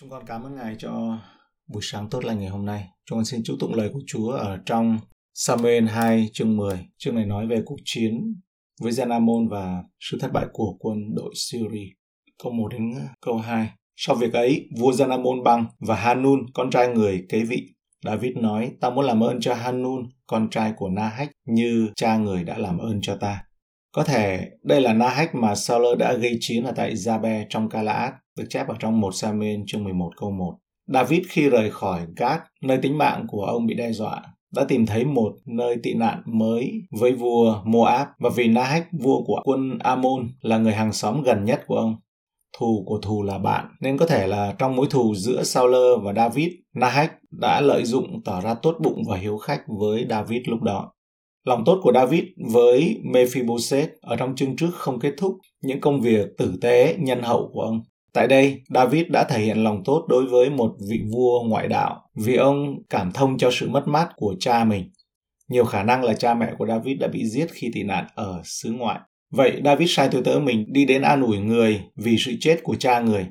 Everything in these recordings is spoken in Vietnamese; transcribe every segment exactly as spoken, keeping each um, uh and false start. Chúng con cảm ơn Ngài cho buổi sáng tốt lành ngày hôm nay. Chúng con xin chúc tụng lời của Chúa ở trong Sa-mu-ên hai chương mười. Chương này nói về cuộc chiến với dân Am-môn và sự thất bại của quân đội Sy-ri. Câu một đến câu hai. Sau việc ấy, vua dân Am-môn băng và Hanun, con trai người kế vị. Đa-vít nói, ta muốn làm ơn cho Hanun, con trai của Na-hách, như cha người đã làm ơn cho ta. Có thể đây là Na-hách mà Sauler đã gây chiến ở tại Zabe trong Cala-át, được chép ở trong một Sa-mu-ên chương mười một câu một. Đa-vít khi rời khỏi Gác, nơi tính mạng của ông bị đe dọa, đã tìm thấy một nơi tị nạn mới với vua Moab, và vì Na-hách, vua của quân Am-môn, là người hàng xóm gần nhất của ông. Thù của thù là bạn, nên có thể là trong mối thù giữa Sauler và Đa-vít, Na-hách đã lợi dụng tỏ ra tốt bụng và hiếu khách với Đa-vít lúc đó. Lòng tốt của Đa-vít với Mephibosheth ở trong chương trước không kết thúc những công việc tử tế nhân hậu của ông. Tại đây, Đa-vít đã thể hiện lòng tốt đối với một vị vua ngoại đạo vì ông cảm thông cho sự mất mát của cha mình. Nhiều khả năng là cha mẹ của Đa-vít đã bị giết khi tị nạn ở xứ ngoại. Vậy Đa-vít sai tôi tớ mình đi đến an ủi người vì sự chết của cha người.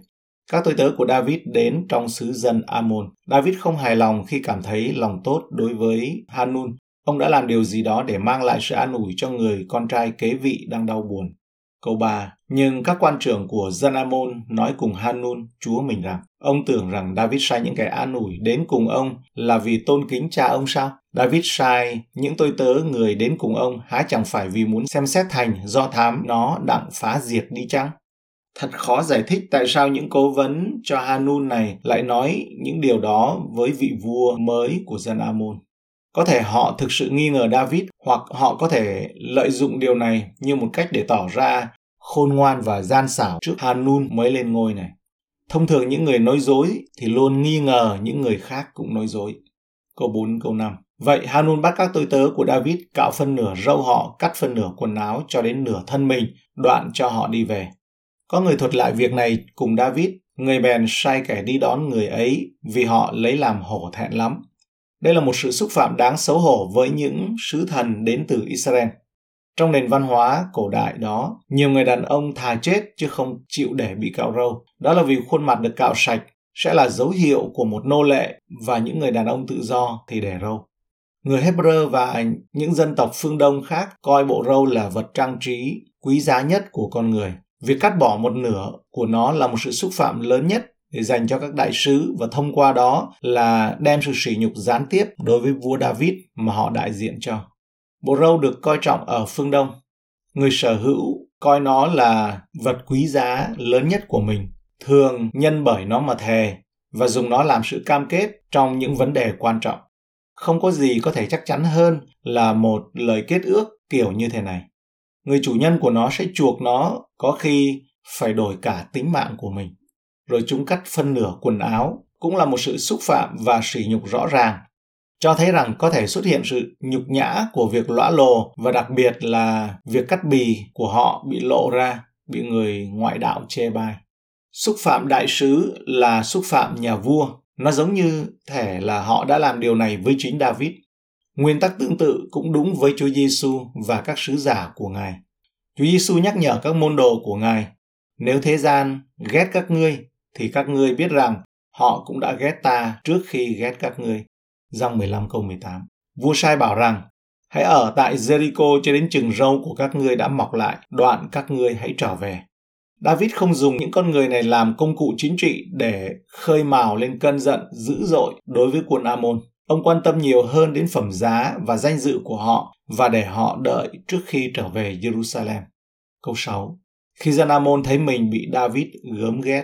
Các tôi tớ của Đa-vít đến trong xứ dân Am-môn. Đa-vít không hài lòng khi cảm thấy lòng tốt đối với Hanun. Ông đã làm điều gì đó để mang lại sự an ủi cho người con trai kế vị đang đau buồn. Câu ba. Nhưng các quan trưởng của dân Am-môn nói cùng Hanun, chúa mình rằng, ông tưởng rằng Đa-vít sai những kẻ an ủi đến cùng ông là vì tôn kính cha ông sao? Đa-vít sai những tôi tớ người đến cùng ông há chẳng phải vì muốn xem xét thành do thám nó đặng phá diệt đi chăng? Thật khó giải thích tại sao những cố vấn cho Hanun này lại nói những điều đó với vị vua mới của dân Am-môn. Có thể họ thực sự nghi ngờ Đa-vít, hoặc họ có thể lợi dụng điều này như một cách để tỏ ra khôn ngoan và gian xảo trước Hanun mới lên ngôi này. Thông thường những người nói dối thì luôn nghi ngờ những người khác cũng nói dối. Câu bốn, câu năm. Vậy Hanun bắt các tôi tớ của Đa-vít, cạo phân nửa râu họ, cắt phân nửa quần áo cho đến nửa thân mình, đoạn cho họ đi về. Có người thuật lại việc này cùng Đa-vít, người bèn sai kẻ đi đón người ấy vì họ lấy làm hổ thẹn lắm. Đây là một sự xúc phạm đáng xấu hổ với những sứ thần đến từ Israel. Trong nền văn hóa cổ đại đó, nhiều người đàn ông thà chết chứ không chịu để bị cạo râu. Đó là vì khuôn mặt được cạo sạch sẽ là dấu hiệu của một nô lệ, và những người đàn ông tự do thì để râu. Người Hebrew và những dân tộc phương Đông khác coi bộ râu là vật trang trí quý giá nhất của con người. Việc cắt bỏ một nửa của nó là một sự xúc phạm lớn nhất để dành cho các đại sứ, và thông qua đó là đem sự sỉ nhục gián tiếp đối với vua Đa-vít mà họ đại diện cho. Bộ râu được coi trọng ở phương Đông. Người sở hữu coi nó là vật quý giá lớn nhất của mình, thường nhân bởi nó mà thề và dùng nó làm sự cam kết trong những vấn đề quan trọng. Không có gì có thể chắc chắn hơn là một lời kết ước kiểu như thế này. Người chủ nhân của nó sẽ chuộc nó, có khi phải đổi cả tính mạng của mình. Rồi chúng cắt phân nửa quần áo, cũng là một sự xúc phạm và sỉ nhục rõ ràng, cho thấy rằng có thể xuất hiện sự nhục nhã của việc lõa lồ, và đặc biệt là việc cắt bì của họ bị lộ ra, bị người ngoại đạo chê bai. Xúc phạm đại sứ là xúc phạm nhà vua, nó giống như thể là họ đã làm điều này với chính Đa-vít. Nguyên tắc tương tự cũng đúng với Chúa Giê-xu và các sứ giả của Ngài. Chúa Giê-xu nhắc nhở các môn đồ của Ngài, nếu thế gian ghét các ngươi, thì các ngươi biết rằng họ cũng đã ghét ta trước khi ghét các ngươi. Giăng mười lăm câu mười tám. Vua sai bảo rằng, hãy ở tại Jericho cho đến chừng râu của các ngươi đã mọc lại, đoạn các ngươi hãy trở về. Đa-vít không dùng những con người này làm công cụ chính trị để khơi mào lên cơn giận dữ dội đối với quân Am-môn. Ông quan tâm nhiều hơn đến phẩm giá và danh dự của họ, và để họ đợi trước khi trở về Giê-ru-sa-lem. Câu sáu. Khi dân Am-môn thấy mình bị Đa-vít gớm ghét,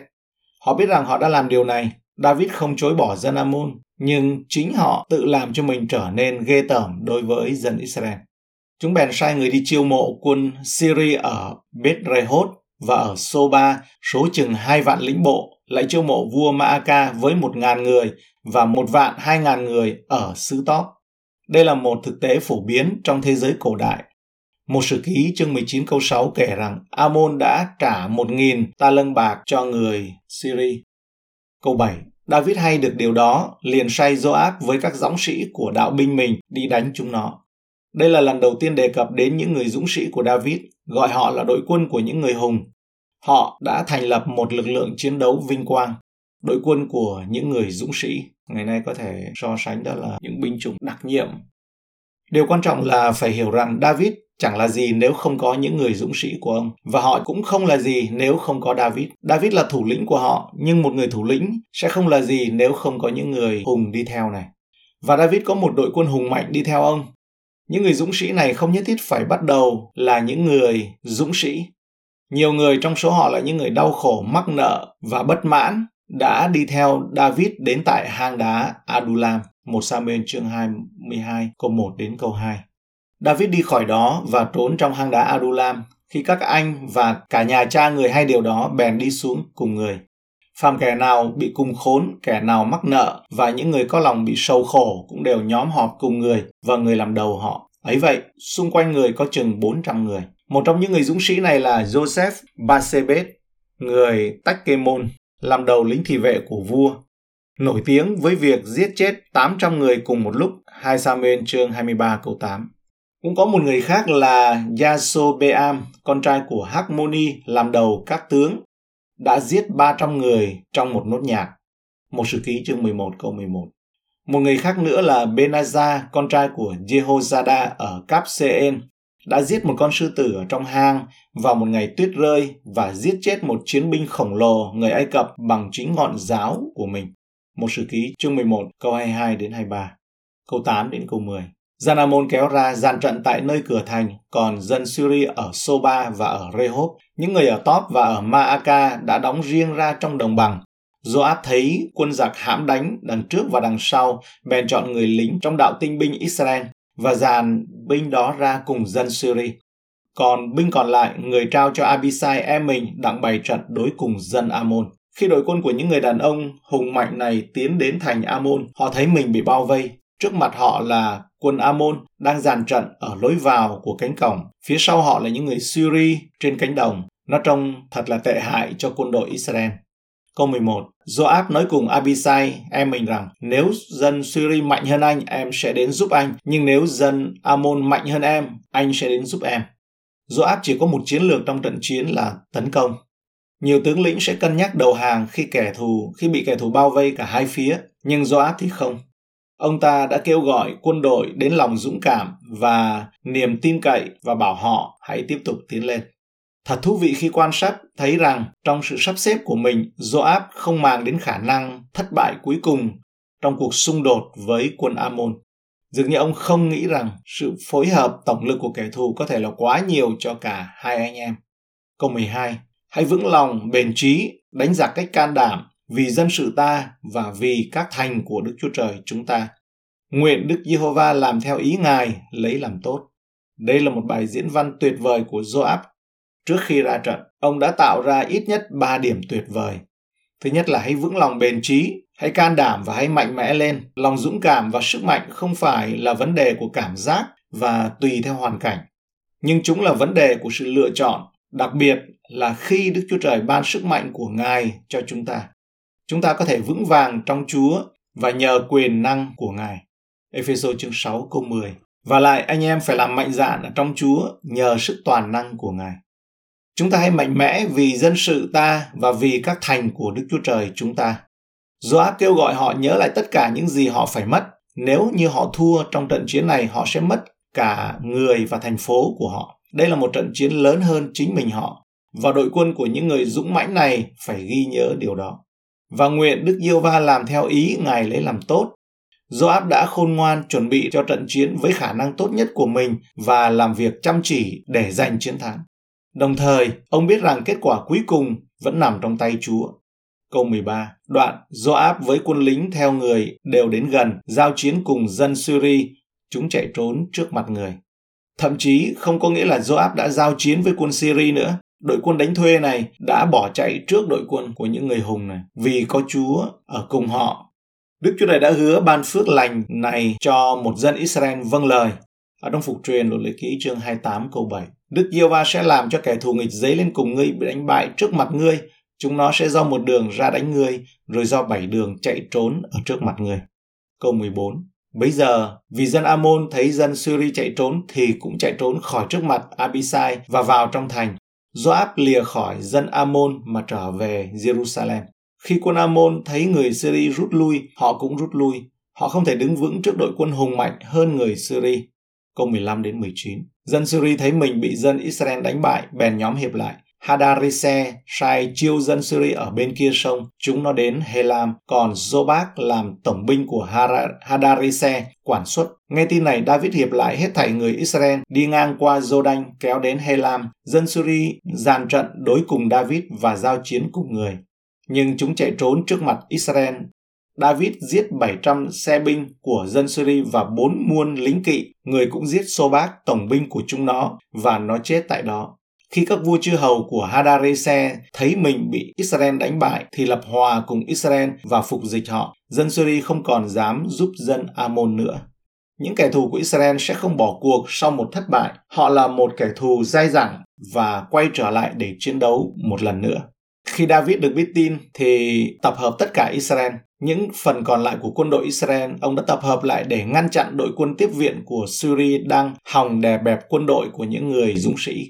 họ biết rằng họ đã làm điều này. Đa-vít không chối bỏ dân Am-môn, nhưng chính họ tự làm cho mình trở nên ghê tởm đối với dân Israel. Chúng bèn sai người đi chiêu mộ quân Syria ở Beth Rehot và ở Soba, số chừng hai vạn lính bộ, lại chiêu mộ vua Maaka với một ngàn người và một vạn hai ngàn người ở xứ Tóp. Đây là một thực tế phổ biến trong thế giới cổ đại. Một sử ký chương mười chín câu sáu kể rằng Am-môn đã trả một nghìn ta lâng bạc cho người Syri. Câu bảy. Đa-vít hay được điều đó, liền sai Giô-áp với các dũng sĩ của đạo binh mình đi đánh chúng nó. Đây là lần đầu tiên đề cập đến những người dũng sĩ của Đa-vít, gọi họ là đội quân của những người hùng. Họ đã thành lập một lực lượng chiến đấu vinh quang. Đội quân của những người dũng sĩ ngày nay có thể so sánh đó là những binh chủng đặc nhiệm. Điều quan trọng là phải hiểu rằng Đa-vít chẳng là gì nếu không có những người dũng sĩ của ông, và họ cũng không là gì nếu không có Đa-vít. Đa-vít là thủ lĩnh của họ, nhưng một người thủ lĩnh sẽ không là gì nếu không có những người hùng đi theo này. Và Đa-vít có một đội quân hùng mạnh đi theo ông. Những người dũng sĩ này không nhất thiết phải bắt đầu là những người dũng sĩ. Nhiều người trong số họ là những người đau khổ, mắc nợ và bất mãn đã đi theo Đa-vít đến tại hang đá Adullam, một Sa-mu-ên chương hai mươi hai câu một đến câu hai. Đa-vít đi khỏi đó và trốn trong hang đá Adullam. Khi các anh và cả nhà cha người hay điều đó bèn đi xuống cùng người. Phàm kẻ nào bị cùng khốn, kẻ nào mắc nợ và những người có lòng bị sầu khổ cũng đều nhóm họp cùng người và người làm đầu họ. Ấy vậy, xung quanh người có chừng bốn trăm người. Một trong những người dũng sĩ này là Joseph Bassebet, người Takemon, làm đầu lính thị vệ của vua, nổi tiếng với việc giết chết tám trăm người cùng một lúc, hai Sa-mu-ên chương hai mươi ba câu tám. Cũng có một người khác là Yaso beam, con trai của Hakmoni, làm đầu các tướng, đã giết ba trăm người trong một nốt nhạc. Một Sử Ký chương mười một câu mười một. Một người khác nữa là Benaza, con trai của Jehozada ở Cap seen, đã giết một con sư tử ở trong hang vào một ngày tuyết rơi và giết chết một chiến binh khổng lồ người Ai Cập bằng chính ngọn giáo của mình. Một Sử Ký chương mười một câu hai mươi hai đến hai mươi ba, câu tám đến câu mười. Dân Am-môn kéo ra dàn trận tại nơi cửa thành, còn dân Sy-ri ở Soba và ở Rehob, những người ở Top và ở Maaka đã đóng riêng ra trong đồng bằng. Giô-áp thấy quân giặc hãm đánh đằng trước và đằng sau, bèn chọn người lính trong đạo tinh binh Israel và dàn binh đó ra cùng dân Syria. Còn binh còn lại, người trao cho Abisai em mình đặng bày trận đối cùng dân Am-môn. Khi đội quân của những người đàn ông hùng mạnh này tiến đến thành Am-môn, họ thấy mình bị bao vây. Trước mặt họ là quân Am-môn đang dàn trận ở lối vào của cánh cổng. Phía sau họ là những người Syria trên cánh đồng. Nó trông thật là tệ hại cho quân đội Israel. Câu mười một. Giô-áp nói cùng Abisai em mình rằng: nếu dân Syria mạnh hơn anh, em sẽ đến giúp anh. Nhưng nếu dân Am-môn mạnh hơn em, anh sẽ đến giúp em. Giô-áp chỉ có một chiến lược trong trận chiến là tấn công. Nhiều tướng lĩnh sẽ cân nhắc đầu hàng khi kẻ thù khi bị kẻ thù bao vây cả hai phía, nhưng Giô-áp thì không. Ông ta đã kêu gọi quân đội đến lòng dũng cảm và niềm tin cậy và bảo họ hãy tiếp tục tiến lên. Thật thú vị khi quan sát thấy rằng trong sự sắp xếp của mình, Giô-áp không màng đến khả năng thất bại cuối cùng trong cuộc xung đột với quân Am-môn. Dường như ông không nghĩ rằng sự phối hợp tổng lực của kẻ thù có thể là quá nhiều cho cả hai anh em. Câu mười hai. Hãy vững lòng, bền trí, đánh giặc cách can đảm, vì dân sự ta và vì các thành của Đức Chúa Trời chúng ta. Nguyện Đức Giê-hô-va làm theo ý Ngài, lấy làm tốt. Đây là một bài diễn văn tuyệt vời của Giô-áp. Trước khi ra trận, ông đã tạo ra ít nhất ba điểm tuyệt vời. Thứ nhất là hãy vững lòng bền trí, hãy can đảm và hãy mạnh mẽ lên. Lòng dũng cảm và sức mạnh không phải là vấn đề của cảm giác và tùy theo hoàn cảnh, nhưng chúng là vấn đề của sự lựa chọn, đặc biệt là khi Đức Chúa Trời ban sức mạnh của Ngài cho chúng ta. Chúng ta có thể vững vàng trong Chúa và nhờ quyền năng của Ngài. Ê-phê-sô chương sáu câu mười. Và lại anh em phải làm mạnh dạn ở trong Chúa nhờ sức toàn năng của Ngài. Chúng ta hãy mạnh mẽ vì dân sự ta và vì các thành của Đức Chúa Trời chúng ta. Giô-áp kêu gọi họ nhớ lại tất cả những gì họ phải mất. Nếu như họ thua trong trận chiến này, họ sẽ mất cả người và thành phố của họ. Đây là một trận chiến lớn hơn chính mình họ, và đội quân của những người dũng mãnh này phải ghi nhớ điều đó. Và nguyện Đức Giê-hô-va làm theo ý Ngài lấy làm tốt. Giô-áp đã khôn ngoan chuẩn bị cho trận chiến với khả năng tốt nhất của mình và làm việc chăm chỉ để giành chiến thắng. Đồng thời, ông biết rằng kết quả cuối cùng vẫn nằm trong tay Chúa. Câu mười ba. Đoạn Giô-áp với quân lính theo người đều đến gần, giao chiến cùng dân Syria, chúng chạy trốn trước mặt người. Thậm chí không có nghĩa là Giô-áp đã giao chiến với quân Syria nữa. Đội quân đánh thuê này đã bỏ chạy trước đội quân của những người hùng này vì có Chúa ở cùng họ. Đức Chúa Trời đã hứa ban phước lành này cho một dân Israel vâng lời. Ở trong Phục Truyền Luật Lệ Ký chương hai mươi tám câu bảy. Đức Giê-hô-va sẽ làm cho kẻ thù nghịch dấy lên cùng ngươi bị đánh bại trước mặt ngươi. Chúng nó sẽ do một đường ra đánh ngươi, rồi do bảy đường chạy trốn ở trước mặt ngươi. Câu mười bốn. Bấy giờ, vì dân Am-môn thấy dân Syri chạy trốn thì cũng chạy trốn khỏi trước mặt Abisai và vào trong thành. Giô-áp lìa khỏi dân Am-môn mà trở về Giê-ru-sa-lem. Khi quân Am-môn thấy người Sy-ri rút lui, họ cũng rút lui. Họ không thể đứng vững trước đội quân hùng mạnh hơn người Sy-ri. Câu mười lăm đến mười chín. Dân Sy-ri thấy mình bị dân Israel đánh bại, bèn nhóm hiệp lại. Hadarise sai chiêu dân Syri ở bên kia sông, chúng nó đến Hê-lam, còn Shobach làm tổng binh của Hadarise quản xuất. Nghe tin này, Đa-vít hiệp lại hết thảy người Israel, đi ngang qua Giô-đanh kéo đến Hê-lam. Dân Syri dàn trận đối cùng Đa-vít và giao chiến cùng người, nhưng chúng chạy trốn trước mặt Israel. Đa-vít giết bảy trăm xe binh của dân Syri và bốn muôn lính kỵ, người cũng giết Shobach tổng binh của chúng nó và nó chết tại đó. Khi các vua chư hầu của Hadarise thấy mình bị Israel đánh bại thì lập hòa cùng Israel và phục dịch họ. Dân Syri không còn dám giúp dân Am-môn nữa. Những kẻ thù của Israel sẽ không bỏ cuộc sau một thất bại. Họ là một kẻ thù dai dẳng và quay trở lại để chiến đấu một lần nữa. Khi Đa-vít được biết tin thì tập hợp tất cả Israel. Những phần còn lại của quân đội Israel, ông đã tập hợp lại để ngăn chặn đội quân tiếp viện của Syria đang hòng đè bẹp quân đội của những người dũng sĩ.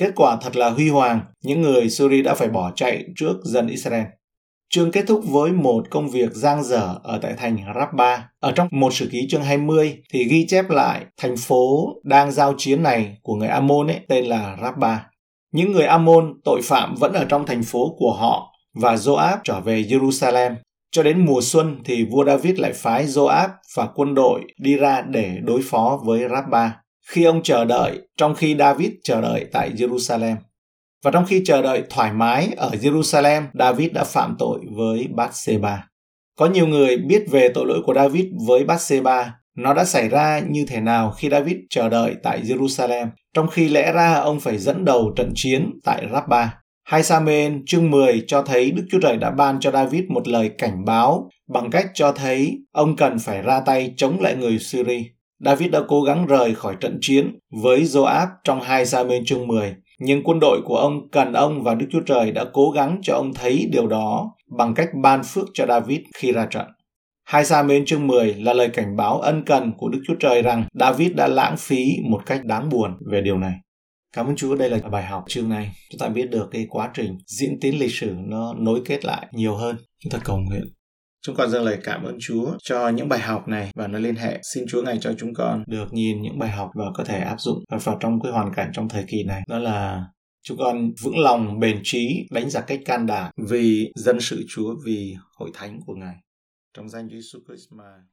Kết quả thật là huy hoàng, những người Syri đã phải bỏ chạy trước dân Israel. Chương kết thúc với một công việc giang dở ở tại thành Rabbah. Ở trong một sử ký chương hai mươi thì ghi chép lại thành phố đang giao chiến này của người Am-môn ấy, tên là Rabbah. Những người Am-môn tội phạm vẫn ở trong thành phố của họ và Giô-áp trở về Giê-ru-sa-lem. Cho đến mùa xuân thì vua Đa-vít lại phái Giô-áp và quân đội đi ra để đối phó với Rabbah. Khi ông chờ đợi, trong khi Đa-vít chờ đợi tại Giê-ru-sa-lem. Và trong khi chờ đợi thoải mái ở Giê-ru-sa-lem, Đa-vít đã phạm tội với Bathsheba. Có nhiều người biết về tội lỗi của Đa-vít với Bathsheba. Nó đã xảy ra như thế nào khi Đa-vít chờ đợi tại Giê-ru-sa-lem, trong khi lẽ ra ông phải dẫn đầu trận chiến tại Rabbah. Hai Sa-mu-ên chương mười cho thấy Đức Chúa Trời đã ban cho Đa-vít một lời cảnh báo bằng cách cho thấy ông cần phải ra tay chống lại người Syri. Đa-vít đã cố gắng rời khỏi trận chiến với Giô-áp trong hai Sa-mu-ên chương mười, nhưng quân đội của ông cần ông và Đức Chúa Trời đã cố gắng cho ông thấy điều đó bằng cách ban phước cho Đa-vít khi ra trận. hai Sa-mu-ên chương mười là lời cảnh báo ân cần của Đức Chúa Trời rằng Đa-vít đã lãng phí một cách đáng buồn về điều này. Cảm ơn Chúa, đây là bài học chương này. Chúng ta biết được cái quá trình diễn tiến lịch sử nó nối kết lại nhiều hơn. Chúng ta cầu nguyện. Chúng con dâng lời cảm ơn Chúa cho những bài học này và nó liên hệ. Xin Chúa Ngài cho chúng con được nhìn những bài học và có thể áp dụng vào trong cái hoàn cảnh trong thời kỳ này. Đó là chúng con vững lòng, bền trí, đánh giặc cách can đảm vì dân sự Chúa, vì hội thánh của Ngài. Trong danh Chúa Jesus Christ mà.